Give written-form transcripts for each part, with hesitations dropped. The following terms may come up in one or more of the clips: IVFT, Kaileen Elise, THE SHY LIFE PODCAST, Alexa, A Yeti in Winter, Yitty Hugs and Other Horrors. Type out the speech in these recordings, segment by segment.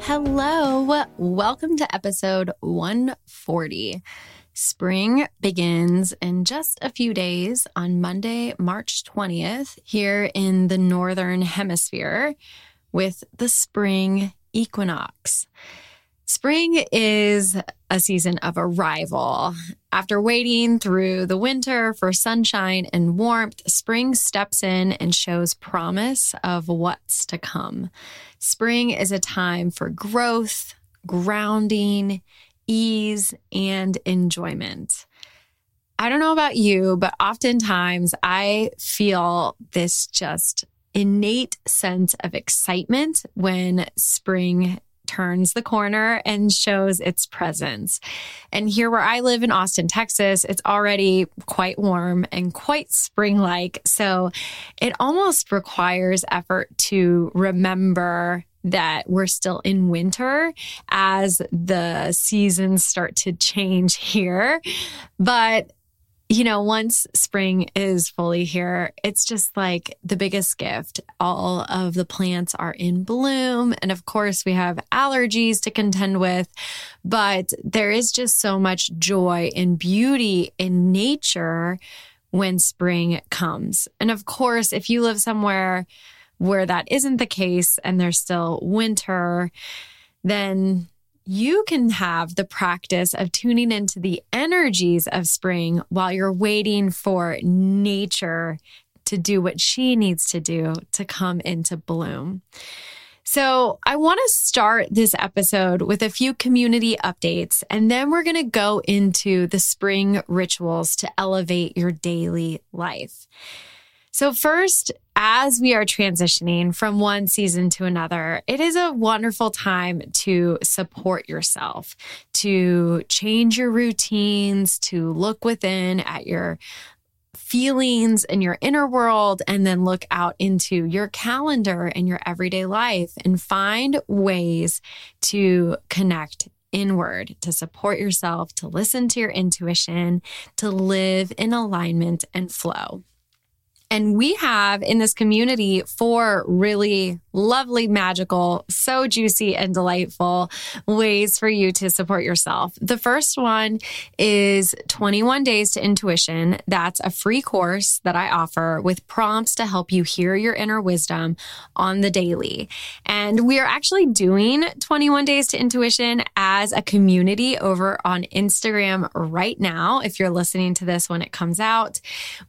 Hello, welcome to episode 140. Spring begins in just a few days on Monday, March 20th, here in the Northern Hemisphere with the spring equinox. Spring is a season of arrival. After waiting through the winter for sunshine and warmth, spring steps in and shows promise of what's to come. Spring is a time for growth, grounding, ease, and enjoyment. I don't know about you, but oftentimes I feel this just innate sense of excitement when spring turns the corner and shows its presence. And here where I live in Austin, Texas, it's already quite warm and quite spring-like. So it almost requires effort to remember that we're still in winter as the seasons start to change here. But you know, once spring is fully here, it's just like the biggest gift. All of the plants are in bloom. And of course, we have allergies to contend with, but there is just so much joy and beauty in nature when spring comes. And of course, if you live somewhere where that isn't the case and there's still winter, then you can have the practice of tuning into the energies of spring while you're waiting for nature to do what she needs to do to come into bloom. So I want to start this episode with a few community updates, and then we're going to go into the spring rituals to elevate your daily life. So first, as we are transitioning from one season to another, it is a wonderful time to support yourself, to change your routines, to look within at your feelings and your inner world, and then look out into your calendar and your everyday life and find ways to connect inward, to support yourself, to listen to your intuition, to live in alignment and flow. And we have in this community four really lovely, magical, so juicy and delightful ways for you to support yourself. The first one is 21 Days to Intuition. That's a free course that I offer with prompts to help you hear your inner wisdom on the daily. And we are actually doing 21 Days to Intuition as a community over on Instagram right now. If you're listening to this when it comes out,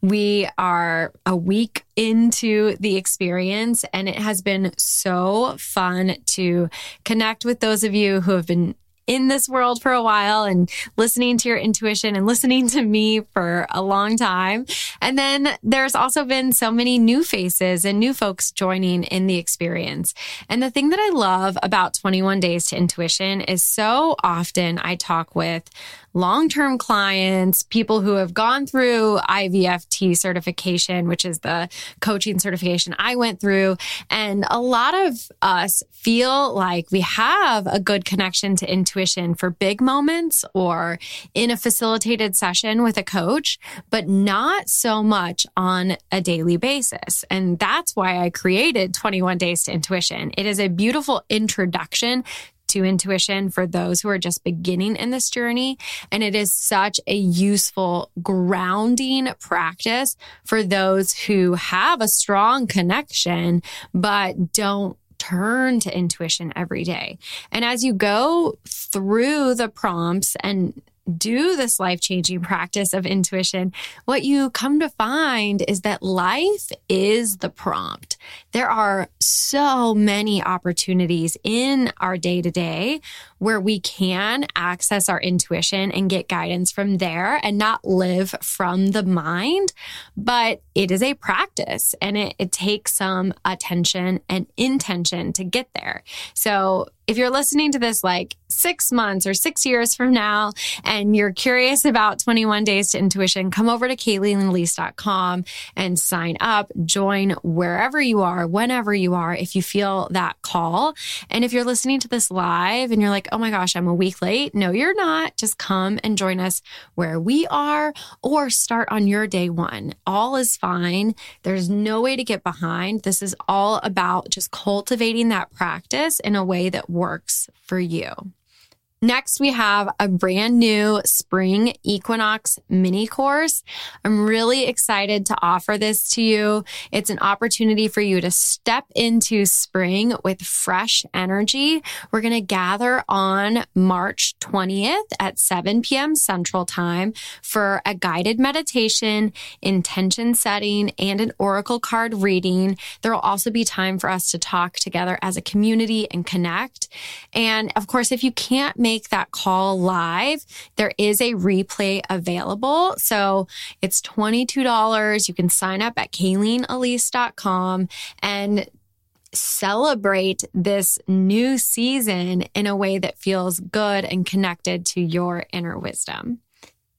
we are a week into the experience, and it has been so fun to connect with those of you who have been in this world for a while and listening to your intuition and listening to me for a long time. And then there's also been so many new faces and new folks joining in the experience. And the thing that I love about 21 Days to Intuition is so often I talk with long-term clients, people who have gone through IVFT certification, which is the coaching certification I went through. And a lot of us feel like we have a good connection to intuition for big moments or in a facilitated session with a coach, but not so much on a daily basis. And that's why I created 21 Days to Intuition. It is a beautiful introduction to intuition for those who are just beginning in this journey. And it is such a useful grounding practice for those who have a strong connection, but don't turn to intuition every day. And as you go through the prompts and do this life-changing practice of intuition, what you come to find is that life is the prompt. There are so many opportunities in our day-to-day where we can access our intuition and get guidance from there and not live from the mind. But it is a practice, and it takes some attention and intention to get there. So if you're listening to this like 6 months or 6 years from now, and you're curious about 21 Days to Intuition, come over to KaileenElise.com and sign up, join wherever you are, whenever you are, if you feel that call. And if you're listening to this live and you're like, oh my gosh, I'm a week late. No, you're not. Just come and join us where we are, or start on your day one. All is fine. There's no way to get behind. This is all about just cultivating that practice in a way that works for you. Next, we have a brand new Spring Equinox mini course. I'm really excited to offer this to you. It's an opportunity for you to step into spring with fresh energy. We're going to gather on March 20th at 7 p.m. Central Time for a guided meditation, intention setting, and an oracle card reading. There will also be time for us to talk together as a community and connect. And of course, if you can't make that call live, there is a replay available. So it's $22. You can sign up at KaileenElise.com and celebrate this new season in a way that feels good and connected to your inner wisdom.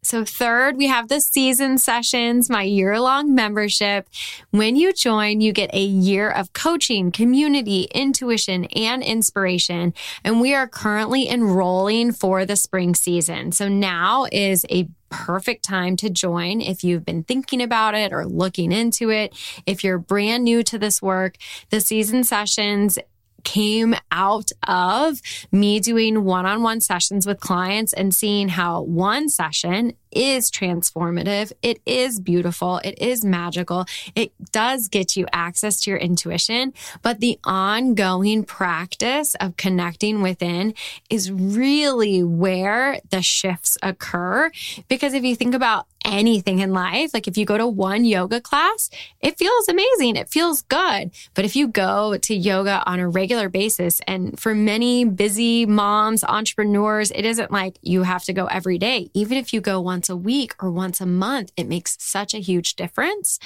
So third, we have the Season Sessions, my year-long membership. When you join, you get a year of coaching, community, intuition, and inspiration. And we are currently enrolling for the spring season. So now is a perfect time to join if you've been thinking about it or looking into it. If you're brand new to this work, the Season Sessions came out of me doing one-on-one sessions with clients and seeing how one session is transformative. It is beautiful. It is magical. It does get you access to your intuition, but the ongoing practice of connecting within is really where the shifts occur. Because if you think about anything in life, like if you go to one yoga class, it feels amazing. It feels good. But if you go to yoga on a regular basis, and for many busy moms, entrepreneurs, it isn't like you have to go every day. Even if you go once a week or once a month, it makes such a huge difference.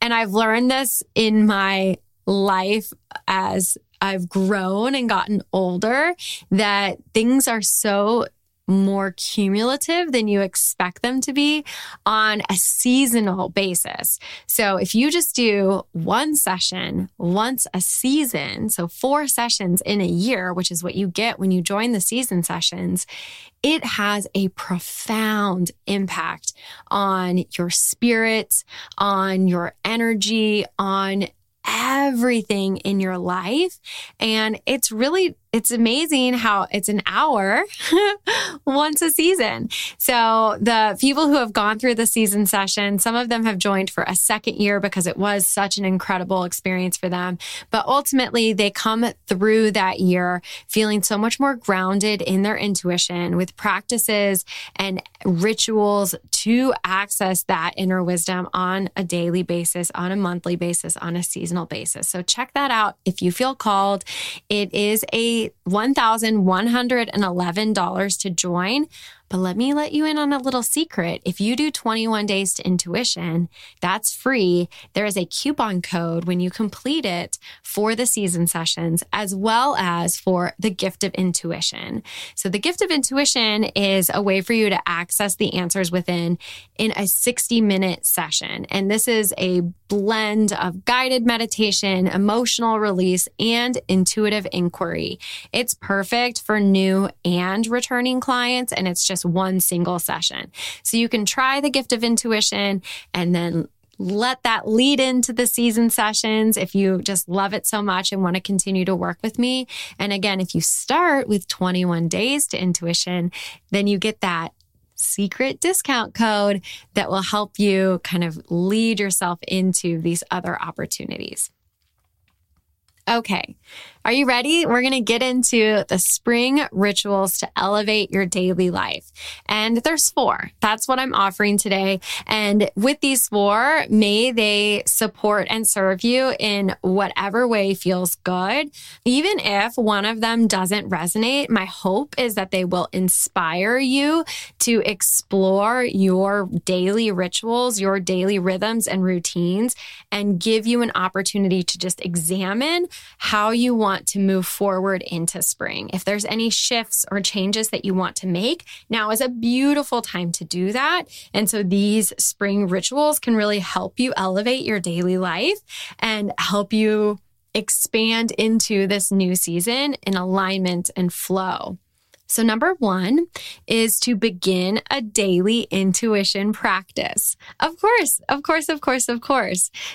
And I've learned this in my life as I've grown and gotten older, that things are so more cumulative than you expect them to be on a seasonal basis. So if you just do one session once a season, so 4 sessions in a year, which is what you get when you join the Season Sessions, it has a profound impact on your spirit, on your energy, on everything in your life. And it's amazing how it's an hour once a season. So the people who have gone through the Season Session, some of them have joined for a second year because it was such an incredible experience for them. But ultimately, they come through that year feeling so much more grounded in their intuition with practices and rituals to access that inner wisdom on a daily basis, on a monthly basis, on a seasonal basis. So check that out if you feel called. It is a $1,111 to join. But let me let you in on a little secret. If you do 21 Days to Intuition, that's free. There is a coupon code when you complete it for the Season Sessions, as well as for the Gift of Intuition. So the Gift of Intuition is a way for you to access the answers within in a 60-minute session. And this is a blend of guided meditation, emotional release, and intuitive inquiry. It's perfect for new and returning clients, and it's just one single session. So you can try the Gift of Intuition and then let that lead into the Season Sessions if you just love it so much and want to continue to work with me. And again, if you start with 21 Days to Intuition, then you get that secret discount code that will help you kind of lead yourself into these other opportunities. Okay. Are you ready? We're going to get into the spring rituals to elevate your daily life. And there's 4. That's what I'm offering today. And with these 4, may they support and serve you in whatever way feels good. Even if one of them doesn't resonate, my hope is that they will inspire you to explore your daily rituals, your daily rhythms and routines, and give you an opportunity to just examine how you want to move forward into spring. If there's any shifts or changes that you want to make, now is a beautiful time to do that. And so these spring rituals can really help you elevate your daily life and help you expand into this new season in alignment and flow. So number 1 is to begin a daily intuition practice. Of course.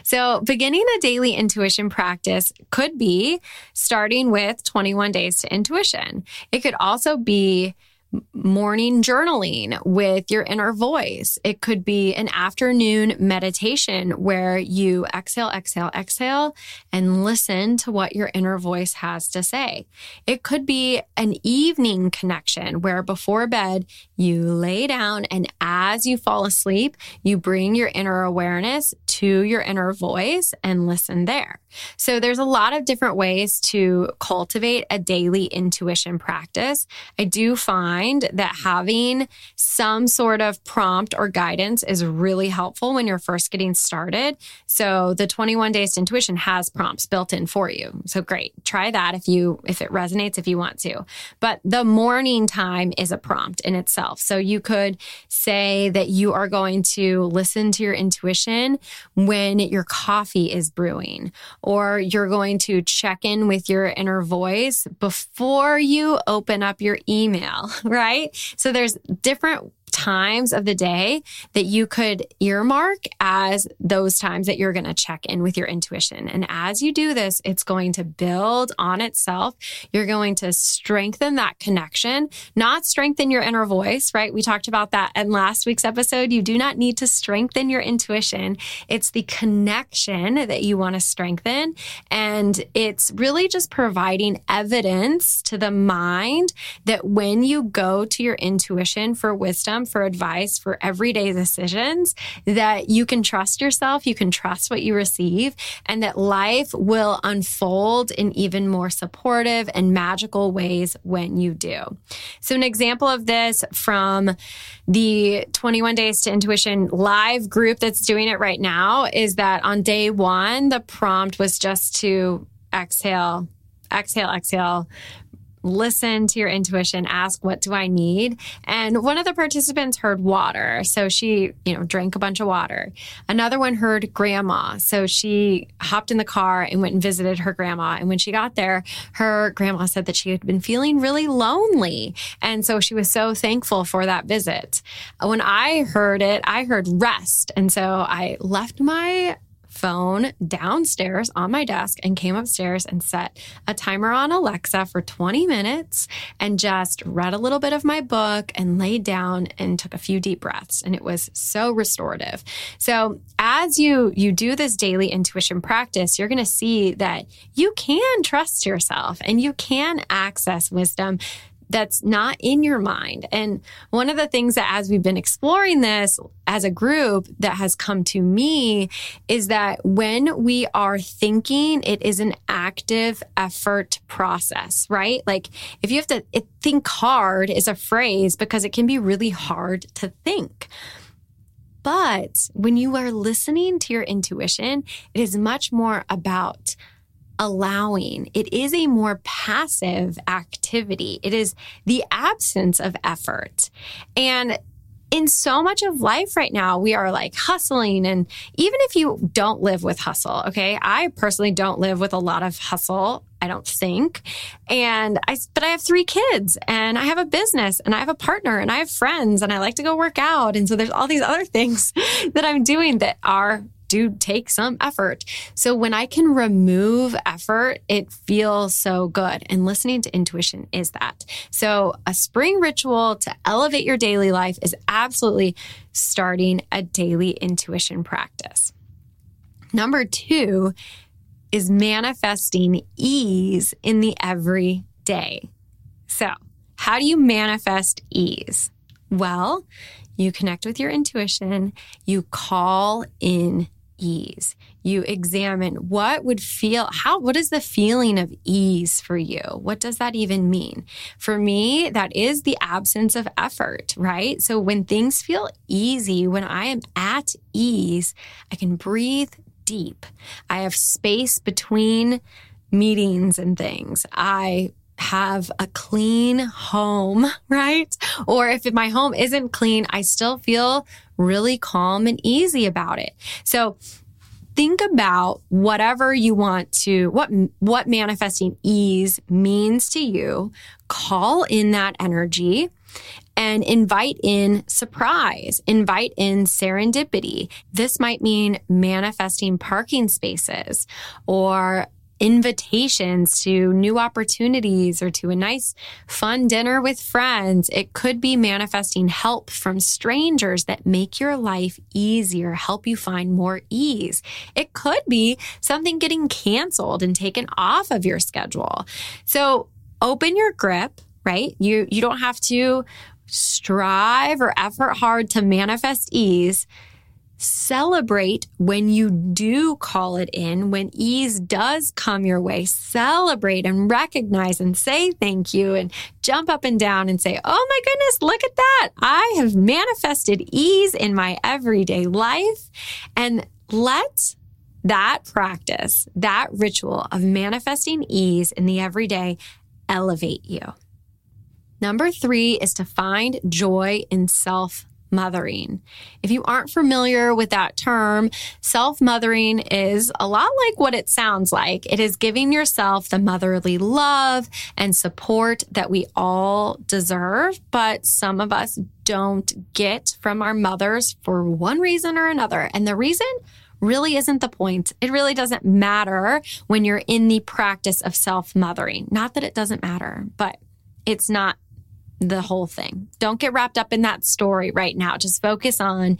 So beginning a daily intuition practice could be starting with 21 days to intuition. It could also be morning journaling with your inner voice. It could be an afternoon meditation where you exhale, and listen to what your inner voice has to say. It could be an evening connection where before bed, you lay down and as you fall asleep, you bring your inner awareness to your inner voice and listen there. So there's a lot of different ways to cultivate a daily intuition practice. I do find that having some sort of prompt or guidance is really helpful when you're first getting started. So the 21 Days to Intuition has prompts built in for you. So great. Try that if it resonates, if you want to. But the morning time is a prompt in itself. So you could say that you are going to listen to your intuition when your coffee is brewing, or you're going to check in with your inner voice before you open up your email. Right? So there's different times of the day that you could earmark as those times that you're going to check in with your intuition. And as you do this, it's going to build on itself. You're going to strengthen that connection, not strengthen your inner voice, right? We talked about that in last week's episode. You do not need to strengthen your intuition. It's the connection that you want to strengthen. And it's really just providing evidence to the mind that when you go to your intuition for wisdom, for advice, for everyday decisions, that you can trust yourself, you can trust what you receive, and that life will unfold in even more supportive and magical ways when you do. So an example of this from the 21 Days to Intuition live group that's doing it right now is that on day 1, the prompt was just to exhale, listen to your intuition, ask, what do I need? And one of the participants heard water. So she, drank a bunch of water. Another one heard grandma. So she hopped in the car and went and visited her grandma. And when she got there, her grandma said that she had been feeling really lonely. And so she was so thankful for that visit. When I heard it, I heard rest. And so I left my phone downstairs on my desk and came upstairs and set a timer on Alexa for 20 minutes and just read a little bit of my book and laid down and took a few deep breaths. And it was so restorative. So as you do this daily intuition practice, you're going to see that you can trust yourself and you can access wisdom that's not in your mind. And one of the things that as we've been exploring this as a group that has come to me is that when we are thinking, it is an active effort process, right? Like if you have to think hard is a phrase because it can be really hard to think. But when you are listening to your intuition, it is much more about allowing. It is a more passive activity. It is the absence of effort. And in so much of life right now, we are like hustling. And even if you don't live with hustle, okay, I personally don't live with a lot of hustle, I don't think. But I have 3 kids and I have a business and I have a partner and I have friends and I like to go work out. And so there's all these other things that I'm doing that do take some effort. So when I can remove effort, it feels so good. And listening to intuition is that. So a spring ritual to elevate your daily life is absolutely starting a daily intuition practice. Number 2 is manifesting ease in the everyday. So how do you manifest ease? Well, you connect with your intuition, you call in ease. You examine what is the feeling of ease for you? What does that even mean? For me, that is the absence of effort, right? So when things feel easy, when I am at ease, I can breathe deep. I have space between meetings and things. I have a clean home, right? Or if my home isn't clean, I still feel really calm and easy about it. So think about whatever you want to, what manifesting ease means to you. Call in that energy and invite in surprise, invite in serendipity. This might mean manifesting parking spaces or invitations to new opportunities or to a nice fun dinner with friends. It could be manifesting help from strangers that make your life easier, help you find more ease. It could be something getting canceled and taken off of your schedule. So open your grip, right? You don't have to strive or effort hard to manifest ease. Celebrate when you do call it in, when ease does come your way. Celebrate and recognize and say thank you and jump up and down and say, oh my goodness, look at that. I have manifested ease in my everyday life. And let that practice, that ritual of manifesting ease in the everyday elevate you. Number 3 is to find joy in self-love. Mothering. If you aren't familiar with that term, self-mothering is a lot like what it sounds like. It is giving yourself the motherly love and support that we all deserve, but some of us don't get from our mothers for one reason or another. And the reason really isn't the point. It really doesn't matter when you're in the practice of self-mothering. Not that it doesn't matter, but it's not the whole thing. Don't get wrapped up in that story right now. Just focus on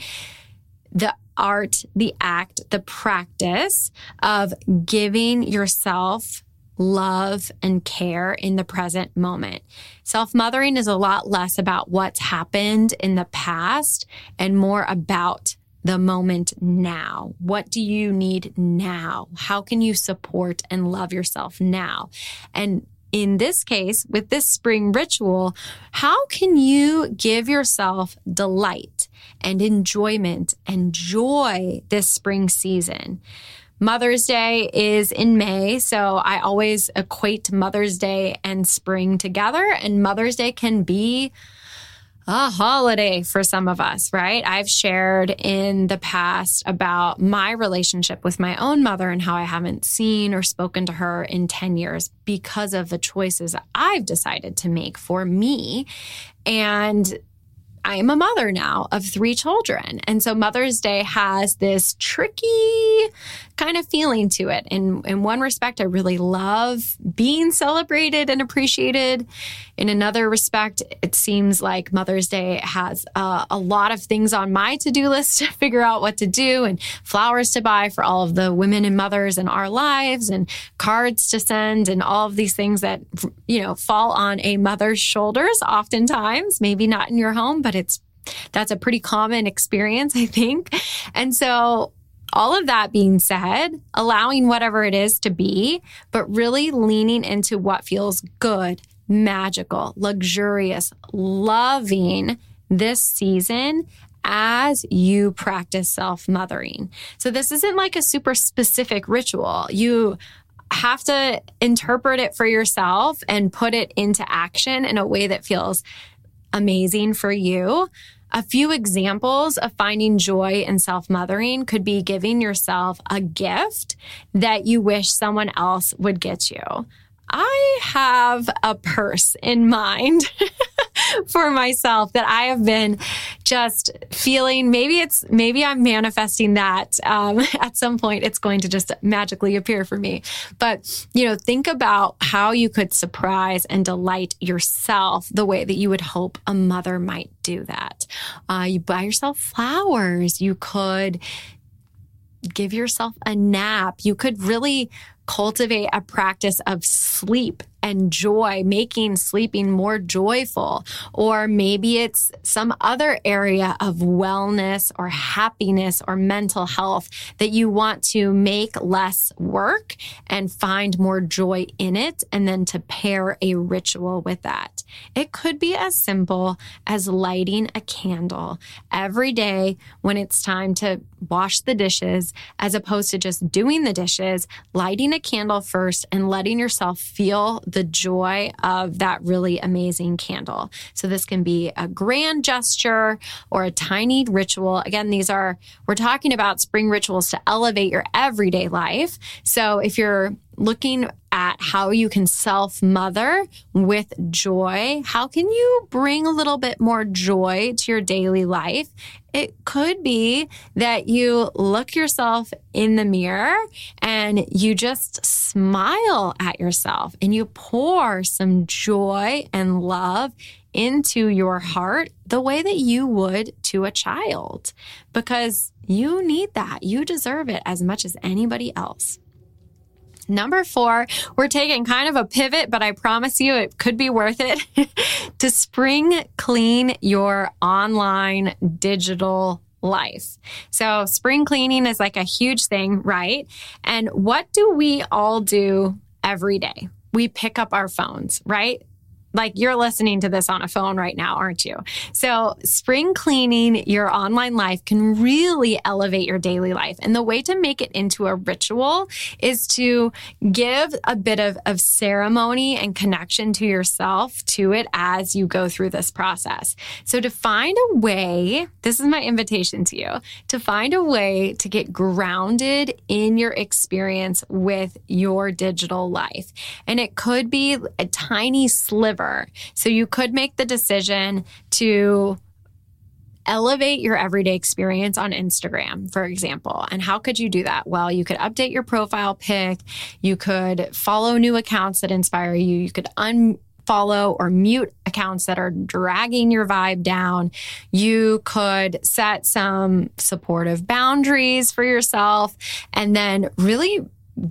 the art, the act, the practice of giving yourself love and care in the present moment. Self-mothering is a lot less about what's happened in the past and more about the moment now. What do you need now? How can you support and love yourself now? And in this case, with this spring ritual, how can you give yourself delight and enjoyment and joy this spring season? Mother's Day is in May, so I always equate Mother's Day and spring together, and Mother's Day can be a holiday for some of us, right? I've shared in the past about my relationship with my own mother and how I haven't seen or spoken to her in 10 years because of the choices I've decided to make for me. And I am a mother now of 3 children. And so Mother's Day has this tricky kind of feeling to it. And in one respect, I really love being celebrated and appreciated. In another respect, it seems like Mother's Day has a lot of things on my to-do list to figure out what to do and flowers to buy for all of the women and mothers in our lives and cards to send and all of these things that, you know, fall on a mother's shoulders oftentimes, maybe not in your home, but that's a pretty common experience, I think. And so all of that being said, allowing whatever it is to be, but really leaning into what feels good, magical, luxurious, loving this season as you practice self-mothering. So this isn't like a super specific ritual. You have to interpret it for yourself and put it into action in a way that feels amazing for you. A few examples of finding joy in self-mothering could be giving yourself a gift that you wish someone else would get you. I have a purse in mind for myself that I have been just feeling, maybe I'm manifesting that at some point it's going to just magically appear for me. But, you know, think about how you could surprise and delight yourself the way that you would hope a mother might do that. You buy yourself flowers. You could give yourself a nap. You could really cultivate a practice of sleep and joy, making sleeping more joyful. Or maybe it's some other area of wellness or happiness or mental health that you want to make less work and find more joy in it, and then to pair a ritual with that. It could be as simple as lighting a candle every day when it's time to wash the dishes, as opposed to just doing the dishes, lighting a candle first and letting yourself feel the joy of that really amazing candle. So this can be a grand gesture or a tiny ritual. Again, we're talking about spring rituals to elevate your everyday life. So if you're looking at how you can self-mother with joy, how can you bring a little bit more joy to your daily life? It could be that you look yourself in the mirror and you just smile at yourself and you pour some joy and love into your heart the way that you would to a child, because you need that. You deserve it as much as anybody else. Number 4, we're taking kind of a pivot, but I promise you it could be worth it to spring clean your online digital life. So spring cleaning is like a huge thing, right? And what do we all do every day? We pick up our phones, right? Like, you're listening to this on a phone right now, aren't you? So spring cleaning your online life can really elevate your daily life. And the way to make it into a ritual is to give a bit of ceremony and connection to yourself to it as you go through this process. So to find a way, this is my invitation to you, to find a way to get grounded in your experience with your digital life. And it could be a tiny sliver. So you could make the decision to elevate your everyday experience on Instagram, for example. And how could you do that? Well, you could update your profile pic. You could follow new accounts that inspire you. You could unfollow or mute accounts that are dragging your vibe down. You could set some supportive boundaries for yourself, and then really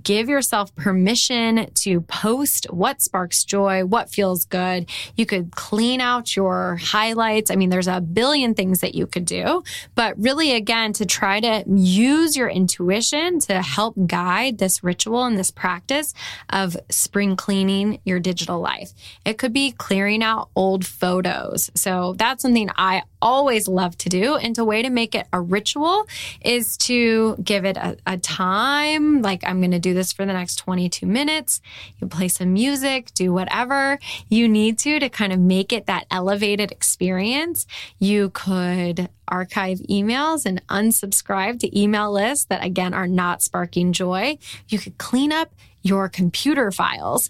give yourself permission to post what sparks joy, what feels good. You could clean out your highlights. I mean, there's a billion things that you could do, but really, again, to try to use your intuition to help guide this ritual and this practice of spring cleaning your digital life. It could be clearing out old photos. So that's something I always love to do. And a way to make it a ritual is to give it a time, like, I'm going to do this for the next 22 minutes. You play some music, do whatever you need to kind of make it that elevated experience. You could archive emails and unsubscribe to email lists that, again, are not sparking joy. You could clean up your computer files.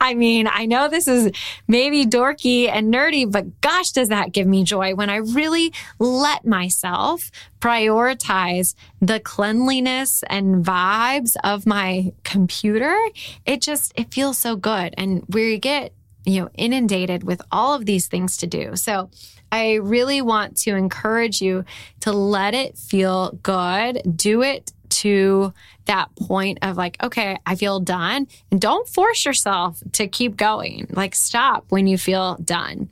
I mean, I know this is maybe dorky and nerdy, but gosh, does that give me joy when I really let myself prioritize the cleanliness and vibes of my computer. It feels so good. And we get, inundated with all of these things to do. So I really want to encourage you to let it feel good. Do it to that point of like, okay, I feel done. And don't force yourself to keep going. Like, stop when you feel done.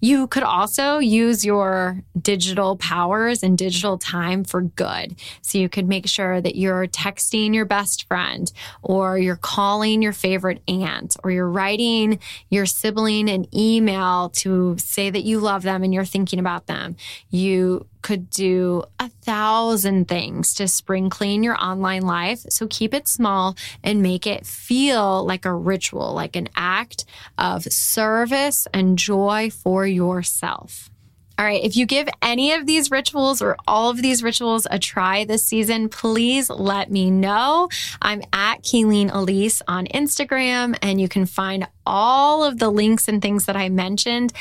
You could also use your digital powers and digital time for good. So you could make sure that you're texting your best friend, or you're calling your favorite aunt, or you're writing your sibling an email to say that you love them and you're thinking about them. You could do 1,000 things to spring clean your online life. So keep it small and make it feel like a ritual, like an act of service and joy for yourself. All right, if you give any of these rituals or all of these rituals a try this season, please let me know. I'm at Kaileen Elise on Instagram, and you can find all of the links and things that I mentioned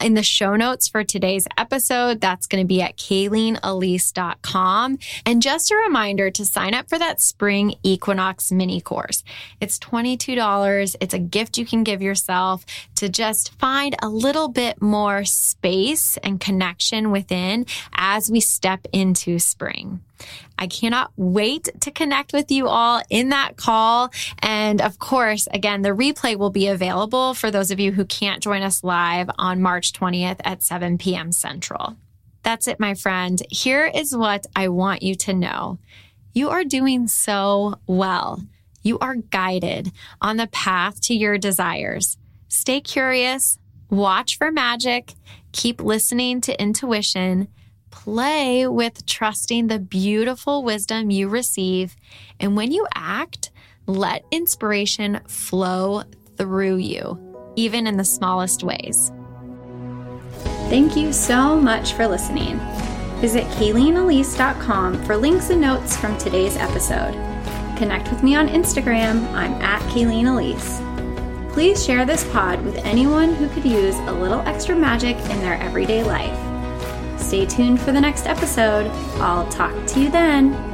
in the show notes for today's episode. That's going to be at KaileenElise.com. And just a reminder to sign up for that Spring Equinox mini course. It's $22. It's a gift you can give yourself to just find a little bit more space and connection within as we step into spring. I cannot wait to connect with you all in that call. And of course, again, the replay will be available for those of you who can't join us live on March 20th at 7 p.m. Central. That's it, my friend. Here is what I want you to know. You are doing so well. You are guided on the path to your desires. Stay curious, watch for magic, keep listening to intuition, play with trusting the beautiful wisdom you receive. And when you act, let inspiration flow through you, even in the smallest ways. Thank you so much for listening. Visit KaileenElise.com for links and notes from today's episode. Connect with me on Instagram. I'm at Kaileen Elise. Please share this pod with anyone who could use a little extra magic in their everyday life. Stay tuned for the next episode. I'll talk to you then.